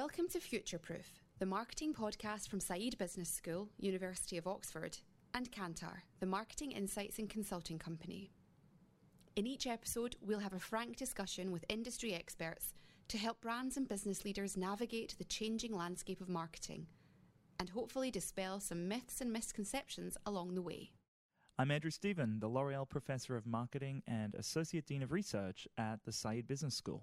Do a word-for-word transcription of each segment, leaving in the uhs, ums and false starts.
Welcome to Futureproof, the marketing podcast from Saïd Business School, University of Oxford, and Kantar, the marketing insights and consulting company. In each episode, we'll have a frank discussion with industry experts to help brands and business leaders navigate the changing landscape of marketing and hopefully dispel some myths and misconceptions along the way. I'm Andrew Stephen, the L'Oréal Professor of Marketing and Associate Dean of Research at the Saïd Business School.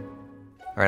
All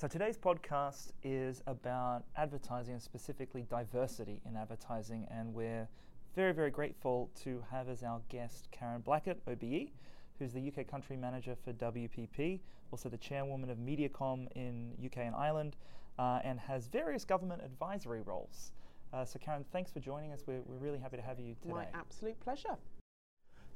So today's podcast is about advertising and specifically diversity in advertising, and we're very, very grateful to have as our guest Karen Blackett, O B E, who's the U K Country Manager for W P P, also the Chairwoman of MediaCom in U K and Ireland, uh, and has various government advisory roles. Uh, so Karen, thanks for joining us. We're, we're really happy to have you today. My absolute pleasure.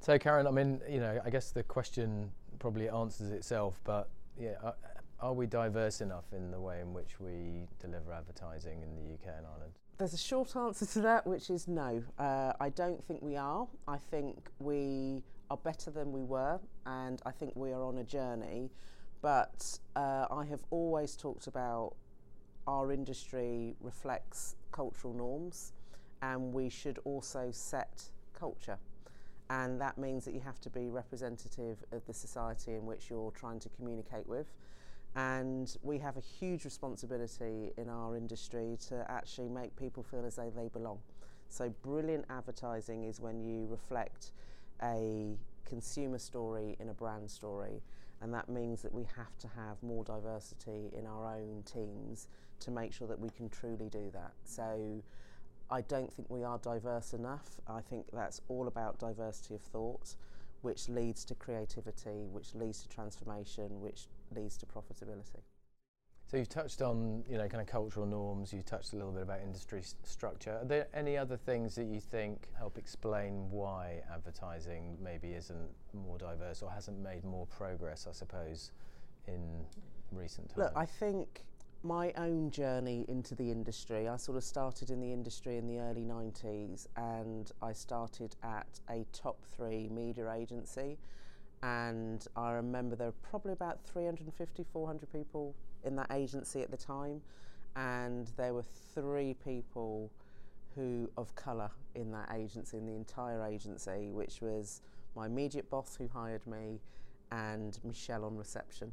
So Karen, I mean, you know, I guess the question probably answers itself, but yeah. Uh, Are we diverse enough in the way in which we deliver advertising in the U K and Ireland? There's a short answer to that, which is no. Uh, I don't think we are. I think we are better than we were, and I think we are on a journey. But uh, I have always talked about our industry reflects cultural norms, and we should also set culture. And that means that you have to be representative of the society in which you're trying to communicate with. And we have a huge responsibility in our industry to actually make people feel as though they belong. So brilliant advertising is when you reflect a consumer story in a brand story. And that means that we have to have more diversity in our own teams to make sure that we can truly do that. So I don't think we are diverse enough. I think that's all about diversity of thought, which leads to creativity, which leads to transformation, which leads to profitability. So you've touched on, you know, kind of cultural norms, you touched a little bit about industry s- structure. Are there any other things that you think help explain why advertising maybe isn't more diverse or hasn't made more progress, I suppose, in recent times? Look, I think my own journey into the industry, I sort of started in the industry in the early nineties, and I started at a top three media agency, and I remember there were probably about three hundred fifty, four hundred people in that agency at the time, and there were three people who of colour in that agency, in the entire agency, which was my immediate boss who hired me and Michelle on reception.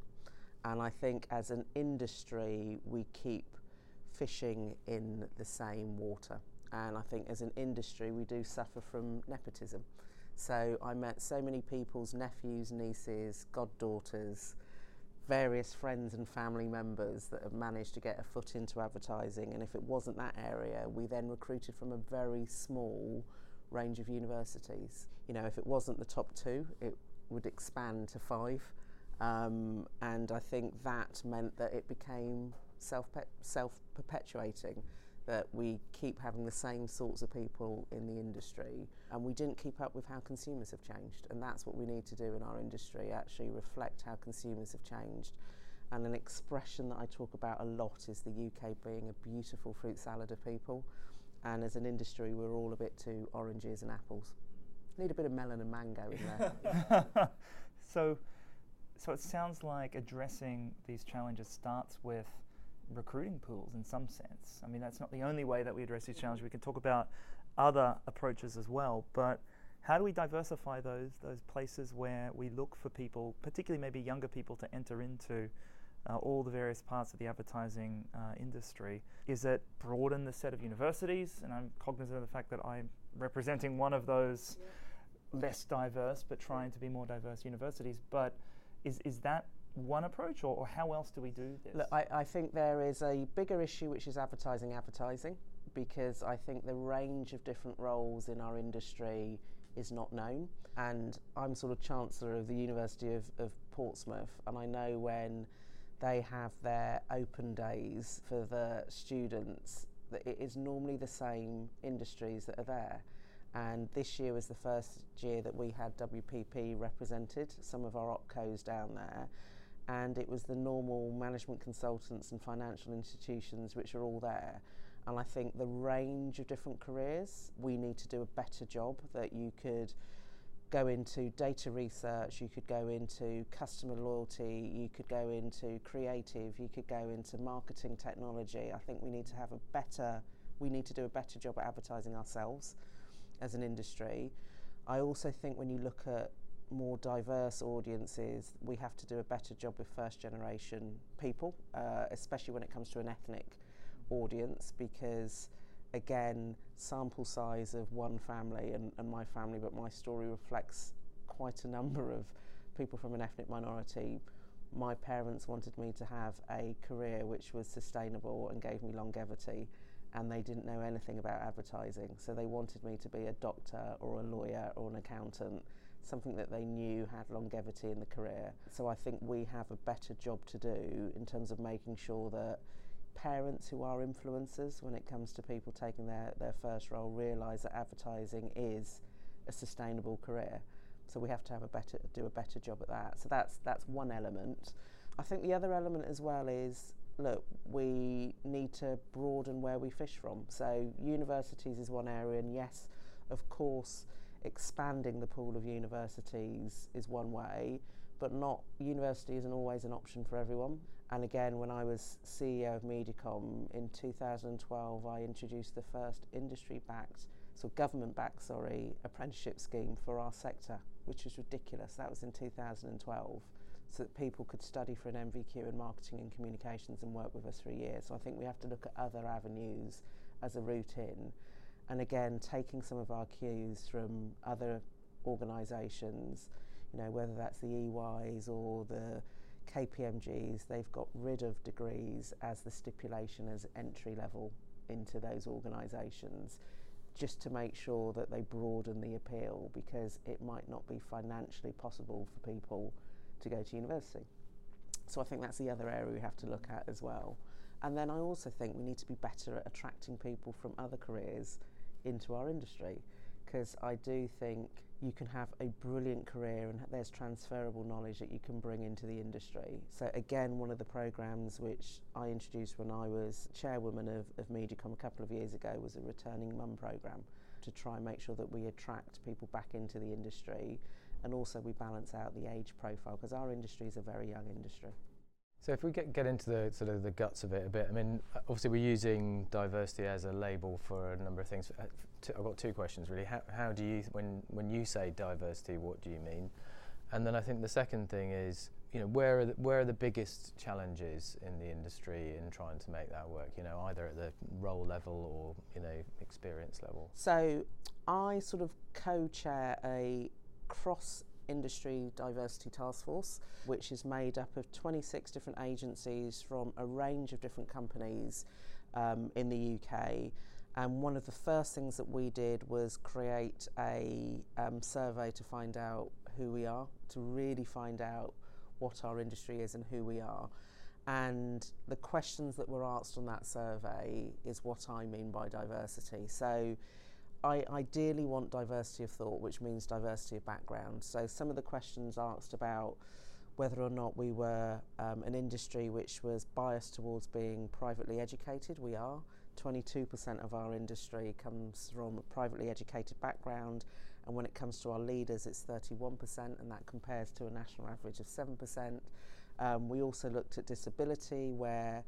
And I think as an industry, we keep fishing in the same water. And I think as an industry, we do suffer from nepotism. So I met so many people's nephews, nieces, goddaughters, various friends and family members that have managed to get a foot into advertising. And if it wasn't that area, we then recruited from a very small range of universities. You know, if it wasn't the top two, it would expand to five. Um, and I think that meant that it became self pe- self-perpetuating. that we keep having the same sorts of people in the industry, and we didn't keep up with how consumers have changed. And that's what we need to do in our industry, actually reflect how consumers have changed. And an expression that I talk about a lot is the U K being a beautiful fruit salad of people. And as an industry, we're all a bit too oranges and apples. Need a bit of melon and mango in there. so, so it sounds like addressing these challenges starts with recruiting pools in some sense. I mean, that's not the only way that we address these challenges. We can talk about other approaches as well, but how do we diversify those those places where we look for people, particularly maybe younger people, to enter into uh, all the various parts of the advertising uh, industry? Is it broaden the set of universities? And I'm cognizant of the fact that I'm representing one of those less diverse, but trying to be more diverse universities. But is is that one approach, or, or how else do we do this? Look, I, I think there is a bigger issue, which is advertising advertising, because I think the range of different roles in our industry is not known. And I'm sort of Chancellor of the University of, of Portsmouth, and I know when they have their open days for the students, that it is normally the same industries that are there. And this year was the first year that we had W P P represented, some of our opcos down there. And it was the normal management consultants and financial institutions which are all there. And I think the range of different careers, we need to do a better job, that you could go into data research, you could go into customer loyalty, you could go into creative, you could go into marketing technology. I think we need to have a better, we need to do a better job at advertising ourselves as an industry. I also think when you look at more diverse audiences, we have to do a better job with first generation people, uh, especially when it comes to an ethnic audience, because again, sample size of one family and, and my family, but my story reflects quite a number of people from an ethnic minority. My parents wanted me to have a career which was sustainable and gave me longevity, and they didn't know anything about advertising. So they wanted me to be a doctor or a lawyer or an accountant, something that they knew had longevity in the career. So I think we have a better job to do in terms of making sure that parents who are influencers when it comes to people taking their, their first role realise that advertising is a sustainable career. So we have to have a better do a better job at that. So that's that's one element. I think the other element as well is, look, we need to broaden where we fish from. So universities is one area, and yes, of course, expanding the pool of universities is one way, but not university isn't always an option for everyone. And again, when I was C E O of MediaCom in two thousand twelve, I introduced the first industry-backed, so government-backed, sorry, apprenticeship scheme for our sector, which was ridiculous. That was in two thousand twelve. So that people could study for an M V Q in marketing and communications and work with us for a year. So I think we have to look at other avenues as a route in. And again, taking some of our cues from other organisations, you know, whether that's the E Ys or the K P M Gs, they've got rid of degrees as the stipulation as entry level into those organisations, just to make sure that they broaden the appeal, because it might not be financially possible for people to go to university. So I think that's the other area we have to look at as well. And then I also think we need to be better at attracting people from other careers into our industry, because I do think you can have a brilliant career and there's transferable knowledge that you can bring into the industry. So again, one of the programs which I introduced when I was chairwoman of, of MediaCom a couple of years ago was a returning mum program, to try and make sure that we attract people back into the industry, and also we balance out the age profile, because our industry is a very young industry. So if we get, get into the sort of the guts of it a bit, I mean, obviously we're using diversity as a label for a number of things. I've got two questions really. How, how do you, when, when you say diversity, what do you mean? And then I think the second thing is, you know, where are the, where are the biggest challenges in the industry in trying to make that work, you know, either at the role level or, you know, experience level? So I sort of co-chair a cross industry diversity task force, which is made up of twenty-six different agencies from a range of different companies um, in the U K. And one of the first things that we did was create a um, survey to find out who we are, to really find out what our industry is and who we are. And the questions that were asked on that survey is what I mean by diversity. So I ideally want diversity of thought, which means diversity of background. So some of the questions asked about whether or not we were um, an industry which was biased towards being privately educated. We are. twenty-two percent of our industry comes from a privately educated background, and when it comes to our leaders it's thirty-one percent, and that compares to a national average of seven percent. Um, we also looked at disability, where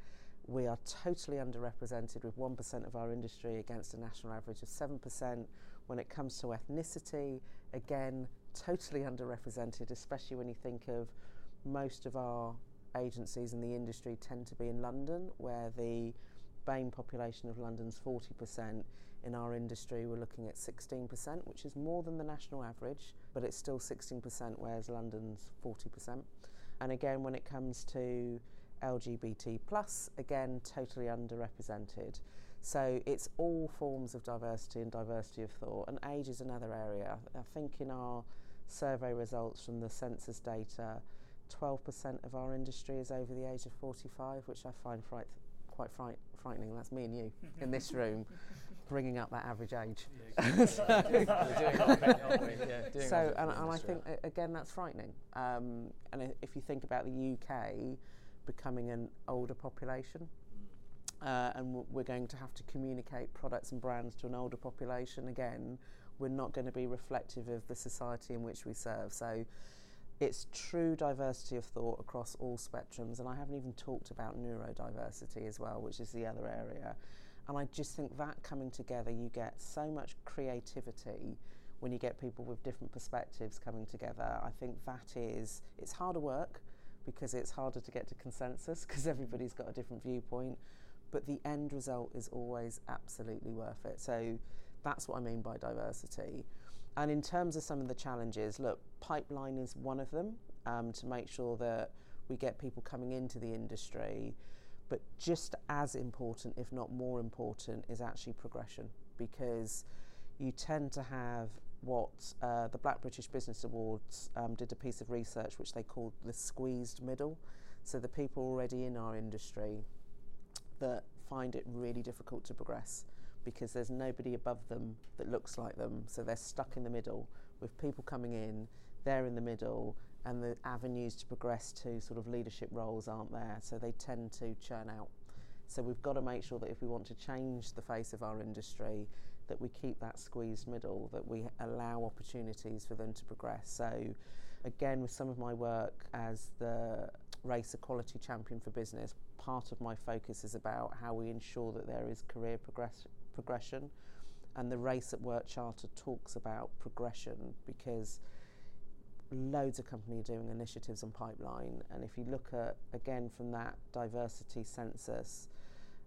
we are totally underrepresented with one percent of our industry against a national average of seven percent. When it comes to ethnicity, again, totally underrepresented, especially when you think of most of our agencies in the industry tend to be in London, where the BAME population of London's forty percent. In our industry, we're looking at sixteen percent, which is more than the national average, but it's still sixteen percent, whereas London's forty percent. And again, when it comes to L G B T plus, again, totally underrepresented. So it's all forms of diversity and diversity of thought, and age is another area. I think in our survey results from the census data, twelve percent of our industry is over the age of forty-five, which I find fright quite fright frightening. That's me and you in this room, bringing up that average age. So, and, and I think, again, that's frightening. Um, and if you think about the U K, becoming an older population, uh, and w- we're going to have to communicate products and brands to an older population. Again, we're not going to be reflective of the society in which we serve. So it's true diversity of thought across all spectrums, and I haven't even talked about neurodiversity as well, which is the other area. And I just think that coming together, you get so much creativity when you get people with different perspectives coming together. I think that is, it's harder work, because it's harder to get to consensus because everybody's got a different viewpoint, but the end result is always absolutely worth it. So that's what I mean by diversity. And in terms of some of the challenges, look, pipeline is one of them, um, to make sure that we get people coming into the industry, but just as important, if not more important, is actually progression, because you tend to have what uh, the Black British Business Awards um, did a piece of research which they called the squeezed middle. So the people already in our industry that find it really difficult to progress because there's nobody above them that looks like them. So they're stuck in the middle with people coming in, they're in the middle, and the avenues to progress to sort of leadership roles aren't there. So they tend to churn out. So we've got to make sure that if we want to change the face of our industry, that we keep that squeezed middle, that we allow opportunities for them to progress. So again, with some of my work as the Race Equality Champion for Business, part of my focus is about how we ensure that there is career progress- progression. And the Race at Work Charter talks about progression, because loads of companies are doing initiatives on pipeline. And if you look at, again, from that diversity census,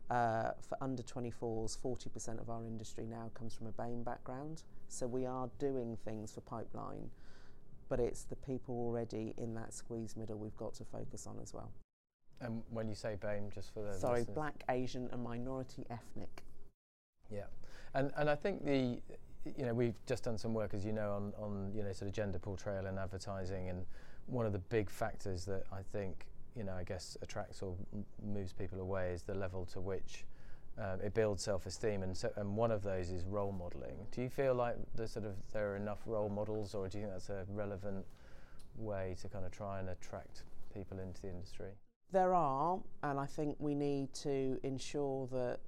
uh, for under twenty-fours, forty percent of our industry now comes from a BAME background. So we are doing things for pipeline, but it's the people already in that squeeze middle we've got to focus on as well. And when you say BAME, just for the Sorry, listeners. Black, Asian and minority ethnic. Yeah, and and I think the... You know, we've just done some work, as you know, on, on you know sort of gender portrayal in advertising, and one of the big factors that I think you know I guess attracts or m- moves people away is the level to which um, it builds self-esteem, and so and one of those is role modelling. Do you feel like the sort of there are enough role models, or do you think that's a relevant way to kind of try and attract people into the industry? There are, and I think we need to ensure that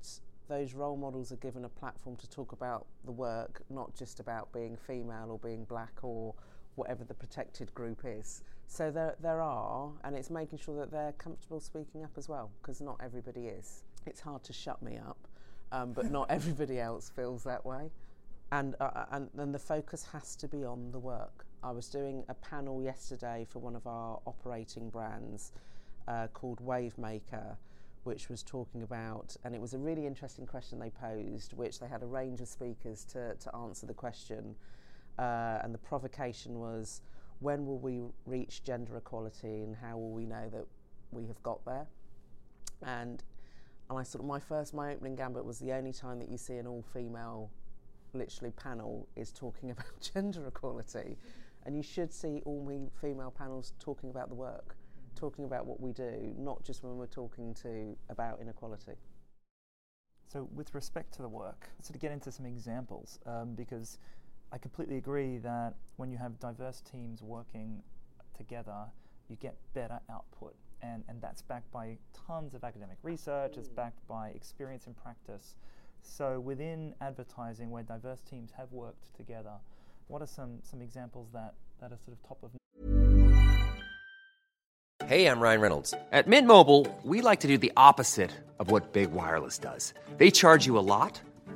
those role models are given a platform to talk about the work, not just about being female or being black or whatever the protected group is. So there there are, and it's making sure that they're comfortable speaking up as well, because not everybody is. It's hard to shut me up, um, but not everybody else feels that way. And, uh, and and the focus has to be on the work. I was doing a panel yesterday for one of our operating brands uh, called Wavemaker, which was talking about, and it was a really interesting question they posed, which they had a range of speakers to, to answer the question. Uh, and the provocation was, when will we reach gender equality and how will we know that we have got there? And and I sort of, my first, my opening gambit was, the only time that you see an all-female, literally, panel is talking about gender equality. And you should see all female panels talking about the work, talking about what we do, not just when we're talking to about inequality. So with respect to the work, so to get into some examples, um, because I completely agree that when you have diverse teams working together, you get better output. And, and that's backed by tons of academic research, mm. it's backed by experience and practice. So within advertising, where diverse teams have worked together, what are some, some examples that, that are sort of top of... Hey, I'm Ryan Reynolds. At Mint Mobile, we like to do the opposite of what Big Wireless does. They charge you a lot,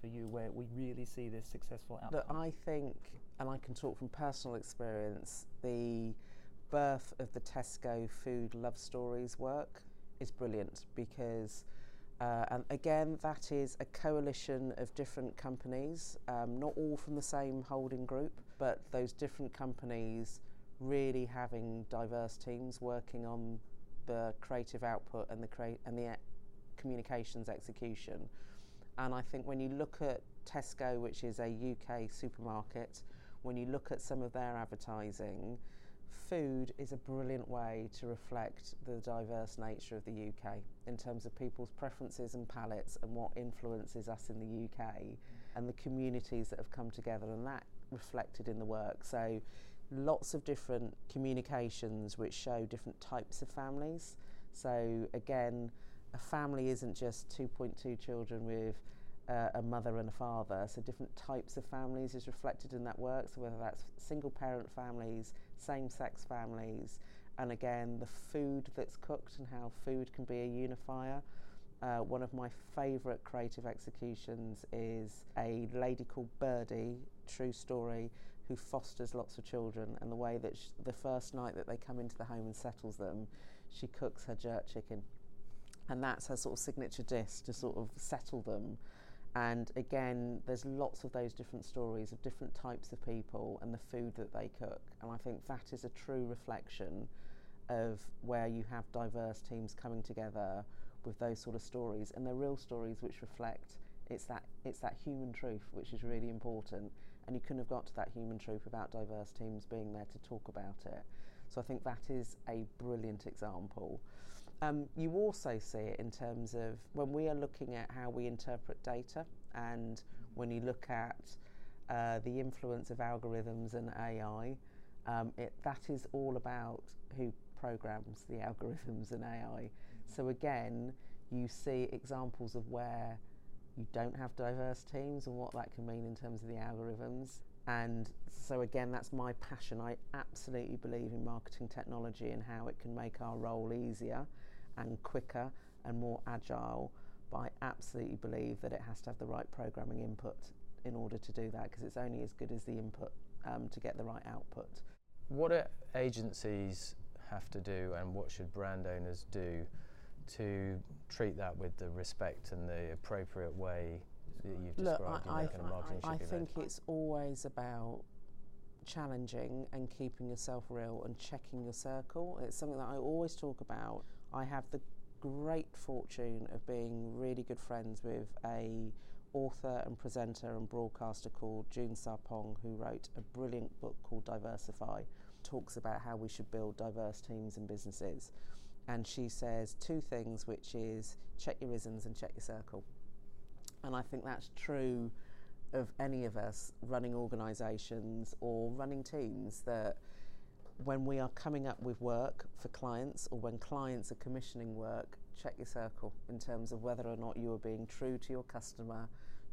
For you, where we really see this successful outcome? Look, I think, and I can talk from personal experience, the birth of the Tesco Food Love Stories work is brilliant because, uh, and again, that is a coalition of different companies, um, not all from the same holding group, but those different companies really having diverse teams working on the creative output and the crea- and the e- communications execution. And I think when you look at Tesco, which is a U K supermarket, when you look at some of their advertising, food is a brilliant way to reflect the diverse nature of the U K in terms of people's preferences and palates and what influences us in the U K mm. and the communities that have come together, and that reflected in the work. So lots of different communications which show different types of families. So again, a family isn't just two point two children with uh, a mother and a father, so different types of families is reflected in that work, so whether that's single parent families, same-sex families, and again the food that's cooked and how food can be a unifier. Uh, one of my favourite creative executions is a lady called Birdie, true story, who fosters lots of children, and the way that sh- the first night that they come into the home and settles them, she cooks her jerk chicken. And that's her sort of signature dish to sort of settle them. And again, there's lots of those different stories of different types of people and the food that they cook. And I think that is a true reflection of where you have diverse teams coming together with those sort of stories. And they're real stories which reflect it's that it's that human truth which is really important. And you couldn't have got to that human truth without diverse teams being there to talk about it. So I think that is a brilliant example. Um, you also see it in terms of when we are looking at how we interpret data, and when you look at uh, the influence of algorithms and A I, um, it, that is all about who programs the algorithms and A I. So again, you see examples of where you don't have diverse teams and what that can mean in terms of the algorithms. And so again, that's my passion. I absolutely believe in marketing technology and how it can make our role easier and quicker and more agile, but I absolutely believe that it has to have the right programming input in order to do that, because it's only as good as the input um, to get the right output. What do agencies have to do, and what should brand owners do to treat that with the respect and the appropriate way that you've Look, described? I, I, kind of I, I think made. It's always about challenging and keeping yourself real and checking your circle. It's something that I always talk about. I have the great fortune of being really good friends with a author and presenter and broadcaster called June Sarpong, who wrote a brilliant book called Diversify. Talks about how we should build diverse teams and businesses. And she says two things, which is check your isms and check your circle. And I think that's true of any of us running organisations or running teams, that when we are coming up with work for clients or when clients are commissioning work, check your circle in terms of whether or not you are being true to your customer,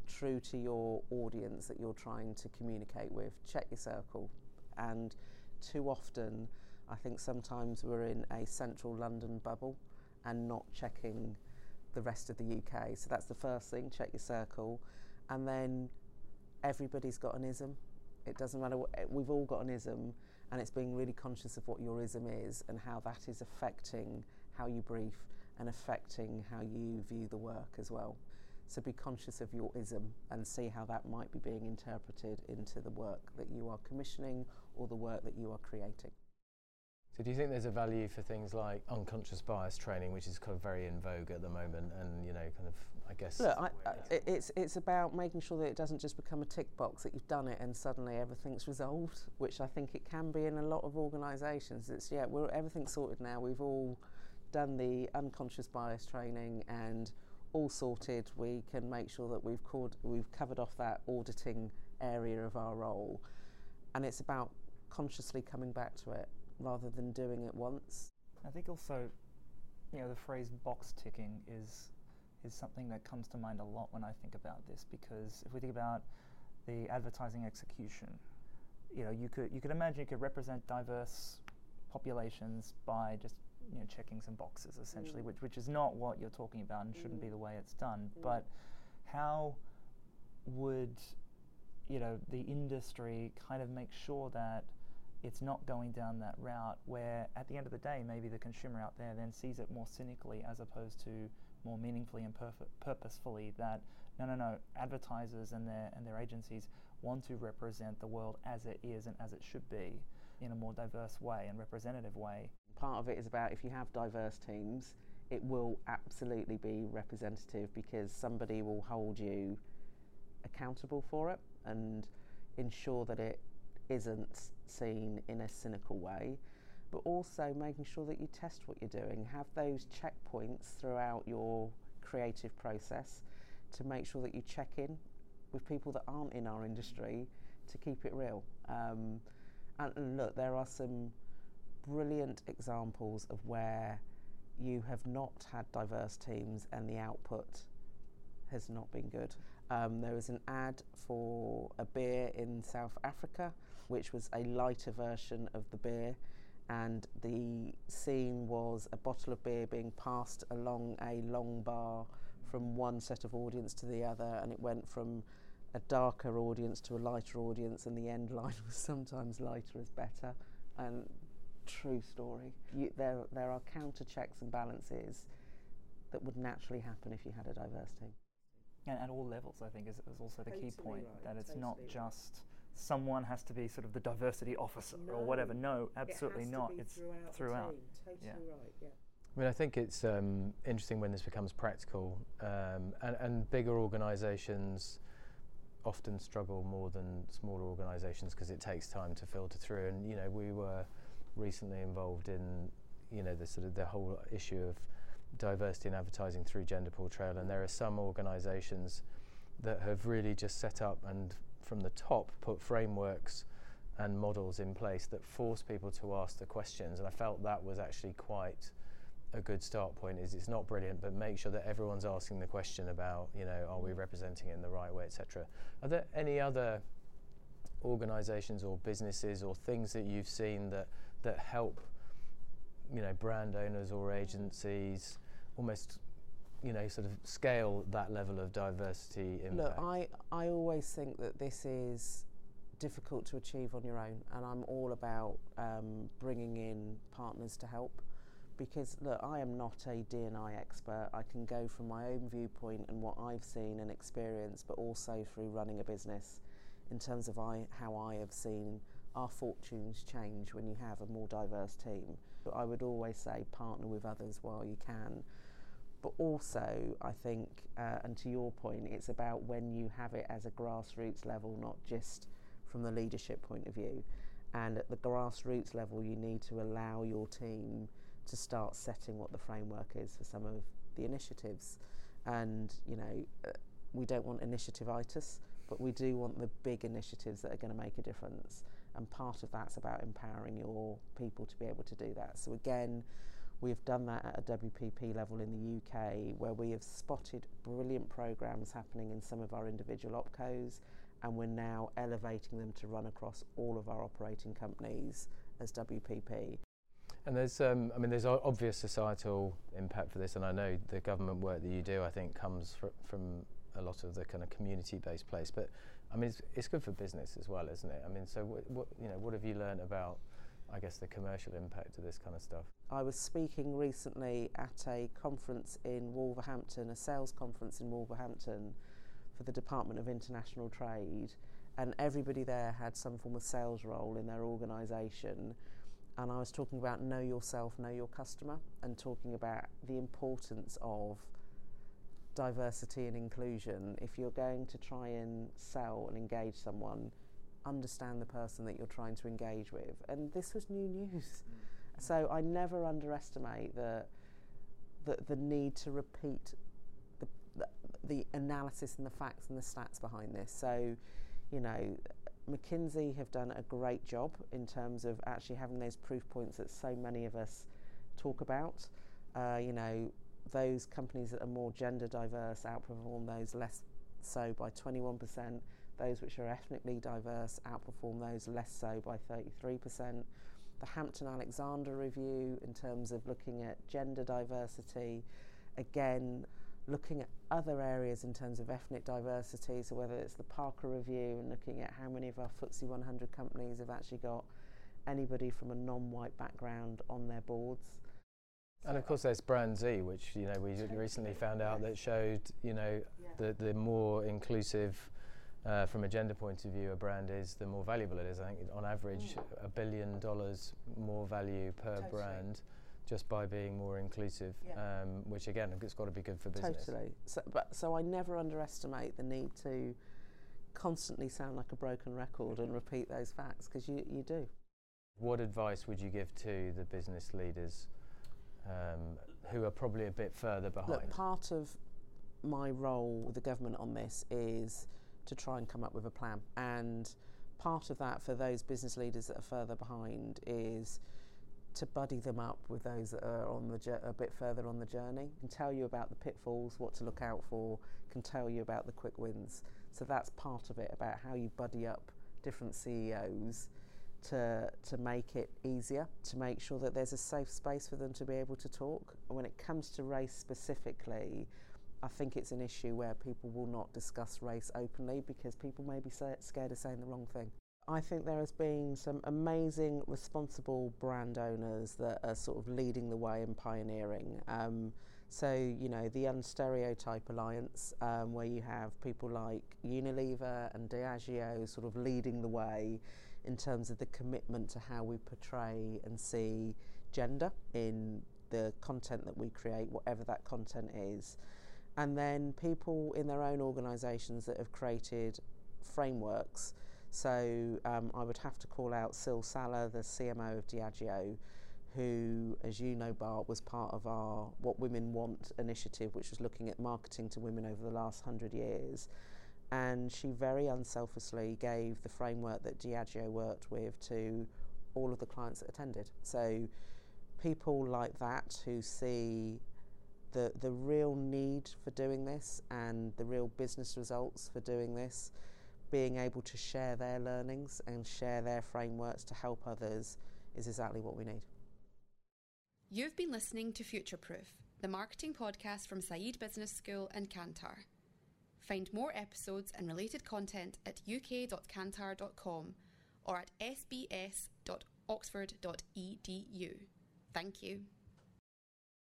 true to your audience that you're trying to communicate with. Check your circle. And too often, I think sometimes we're in a central London bubble and not checking the rest of the U K. So that's the first thing, check your circle. And then everybody's got an ism. It doesn't matter what, we've all got an ism, and it's being really conscious of what your ism is and how that is affecting how you brief and affecting how you view the work as well. So be conscious of your ism and see how that might be being interpreted into the work that you are commissioning or the work that you are creating. So do you think there's a value for things like unconscious bias training, which is kind of very in vogue at the moment, and, you know, kind of, I guess... Look, I, I, it's, it's about making sure that it doesn't just become a tick box, that you've done it and suddenly everything's resolved, which I think it can be in a lot of organisations. It's, yeah, we're, everything's sorted now. We've all done the unconscious bias training and all sorted. We can make sure that we've, called, we've covered off that auditing area of our role. And it's about consciously coming back to it, rather than doing it once. I think also, you know, the phrase box ticking is is something that comes to mind a lot when I think about this, because if we think about the advertising execution, you know, you could you could imagine you could represent diverse populations by just, you know, checking some boxes essentially, mm. which which is not what you're talking about and shouldn't mm. be the way it's done. Mm. But how would, you know, the industry kind of make sure that it's not going down that route where, at the end of the day, maybe the consumer out there then sees it more cynically as opposed to more meaningfully and perf- purposefully that, no, no, no, advertisers and their and their agencies want to represent the world as it is and as it should be in a more diverse way and representative way. Part of it is about, if you have diverse teams, it will absolutely be representative, because somebody will hold you accountable for it and ensure that it isn't seen in a cynical way, but also making sure that you test what you're doing. Have those checkpoints throughout your creative process to make sure that you check in with people that aren't in our industry to keep it real. Um, and look, there are some brilliant examples of where you have not had diverse teams and the output has not been good. Um, there was an ad for a beer in South Africa, which was a lighter version of the beer, and the scene was a bottle of beer being passed along a long bar from one set of audience to the other, and it went from a darker audience to a lighter audience, and the end line was sometimes lighter is better. And true story. You, there, there are counter checks and balances that would naturally happen if you had a diverse team. And at all levels, I think, is, is also the totally key point, right, that it's totally not just right. Someone has to be sort of the diversity officer no, or whatever. No, absolutely it has not. To be it's throughout. throughout. Totally yeah. right. Yeah. I mean, I think it's um, interesting when this becomes practical, um, and, and bigger organisations often struggle more than smaller organisations because it takes time to filter through. And you know, we were recently involved in, you know, the sort of the whole issue of diversity in advertising through gender portrayal, and there are some organisations that have really just set up and from the top put frameworks and models in place that force people to ask the questions, and I felt that was actually quite a good start point. Is it's not brilliant, but make sure that everyone's asking the question about, you know, are we representing it in the right way, et cetera. Are there any other organisations or businesses or things that you've seen that that help, you know, brand owners or agencies almost, you know, sort of scale that level of diversity impact? Look, I, I always think that this is difficult to achieve on your own, and I'm all about um, bringing in partners to help, because, look, I am not a D and I expert. I can go from my own viewpoint and what I've seen and experienced, but also through running a business in terms of I, how I have seen our fortunes change when you have a more diverse team. But I would always say partner with others while you can. But also, I think, uh, and to your point, it's about when you have it as a grassroots level, not just from the leadership point of view. And at the grassroots level, you need to allow your team to start setting what the framework is for some of the initiatives. And, you know, uh, we don't want initiativitis, but we do want the big initiatives that are going to make a difference. And part of that's about empowering your people to be able to do that. So again, We have done that at a W P P level in the U K, where we have spotted brilliant programmes happening in some of our individual opcos, and we're now elevating them to run across all of our operating companies as W P P. And there's, um, I mean, there's obvious societal impact for this, and I know the government work that you do, I think, comes fr- from a lot of the kind of community-based place. But I mean, it's, it's good for business as well, isn't it? I mean, so what, what you know, what have you learned about, I guess, the commercial impact of this kind of stuff? I was speaking recently at a conference in Wolverhampton, a sales conference in Wolverhampton, for the Department of International Trade, and everybody there had some form of sales role in their organisation. And I was talking about know yourself, know your customer, and talking about the importance of diversity and inclusion. If you're going to try and sell and engage someone, understand the person that you're trying to engage with. And this was new news. Mm-hmm. So I never underestimate the, the, the need to repeat the, the, the analysis and the facts and the stats behind this. So, you know, McKinsey have done a great job in terms of actually having those proof points that so many of us talk about. Uh, you know, those companies that are more gender diverse outperform those less so by twenty-one percent. Those which are ethnically diverse outperform those less so by thirty-three percent. The Hampton Alexander Review, in terms of looking at gender diversity, again, looking at other areas in terms of ethnic diversity, so whether it's the Parker Review and looking at how many of our F T S E one hundred companies have actually got anybody from a non-white background on their boards. So and of course there's Brand Z, which, you know, we totally recently found out that showed, you know, yeah. the, the more inclusive uh, from a gender point of view a brand is, the more valuable it is. I think on average a billion dollars more value per totally. brand, just by being more inclusive, yeah. um, which again, it's got to be good for business. Totally. So, but, so I never underestimate the need to constantly sound like a broken record and repeat those facts, because you, you do. What advice would you give to the business leaders um, who are probably a bit further behind? Look, part of my role with the government on this is to try and come up with a plan. And part of that for those business leaders that are further behind is to buddy them up with those that are on the ju- a bit further on the journey, can tell you about the pitfalls, what to look out for, can tell you about the quick wins. So that's part of it, about how you buddy up different C E Os to to make it easier, to make sure that there's a safe space for them to be able to talk. And when it comes to race specifically, I think it's an issue where people will not discuss race openly because people may be scared of saying the wrong thing. I think there has been some amazing responsible brand owners that are sort of leading the way and pioneering. Um, so, you know, the Unstereotype Alliance, um, where you have people like Unilever and Diageo sort of leading the way in terms of the commitment to how we portray and see gender in the content that we create, whatever that content is. And then people in their own organisations that have created frameworks. So um, I would have to call out Sil Sala, the C M O of Diageo, who, as you know, Bart, was part of our What Women Want initiative, which was looking at marketing to women over the last hundred years. And she very unselfishly gave the framework that Diageo worked with to all of the clients that attended. So people like that who see the the real need for doing this and the real business results for doing this, being able to share their learnings and share their frameworks to help others is exactly what we need. You've been listening to Futureproof, the marketing podcast from Saïd Business School and Kantar. Find more episodes and related content at u k dot kantar dot com or at s b s dot oxford dot e d u. Thank you.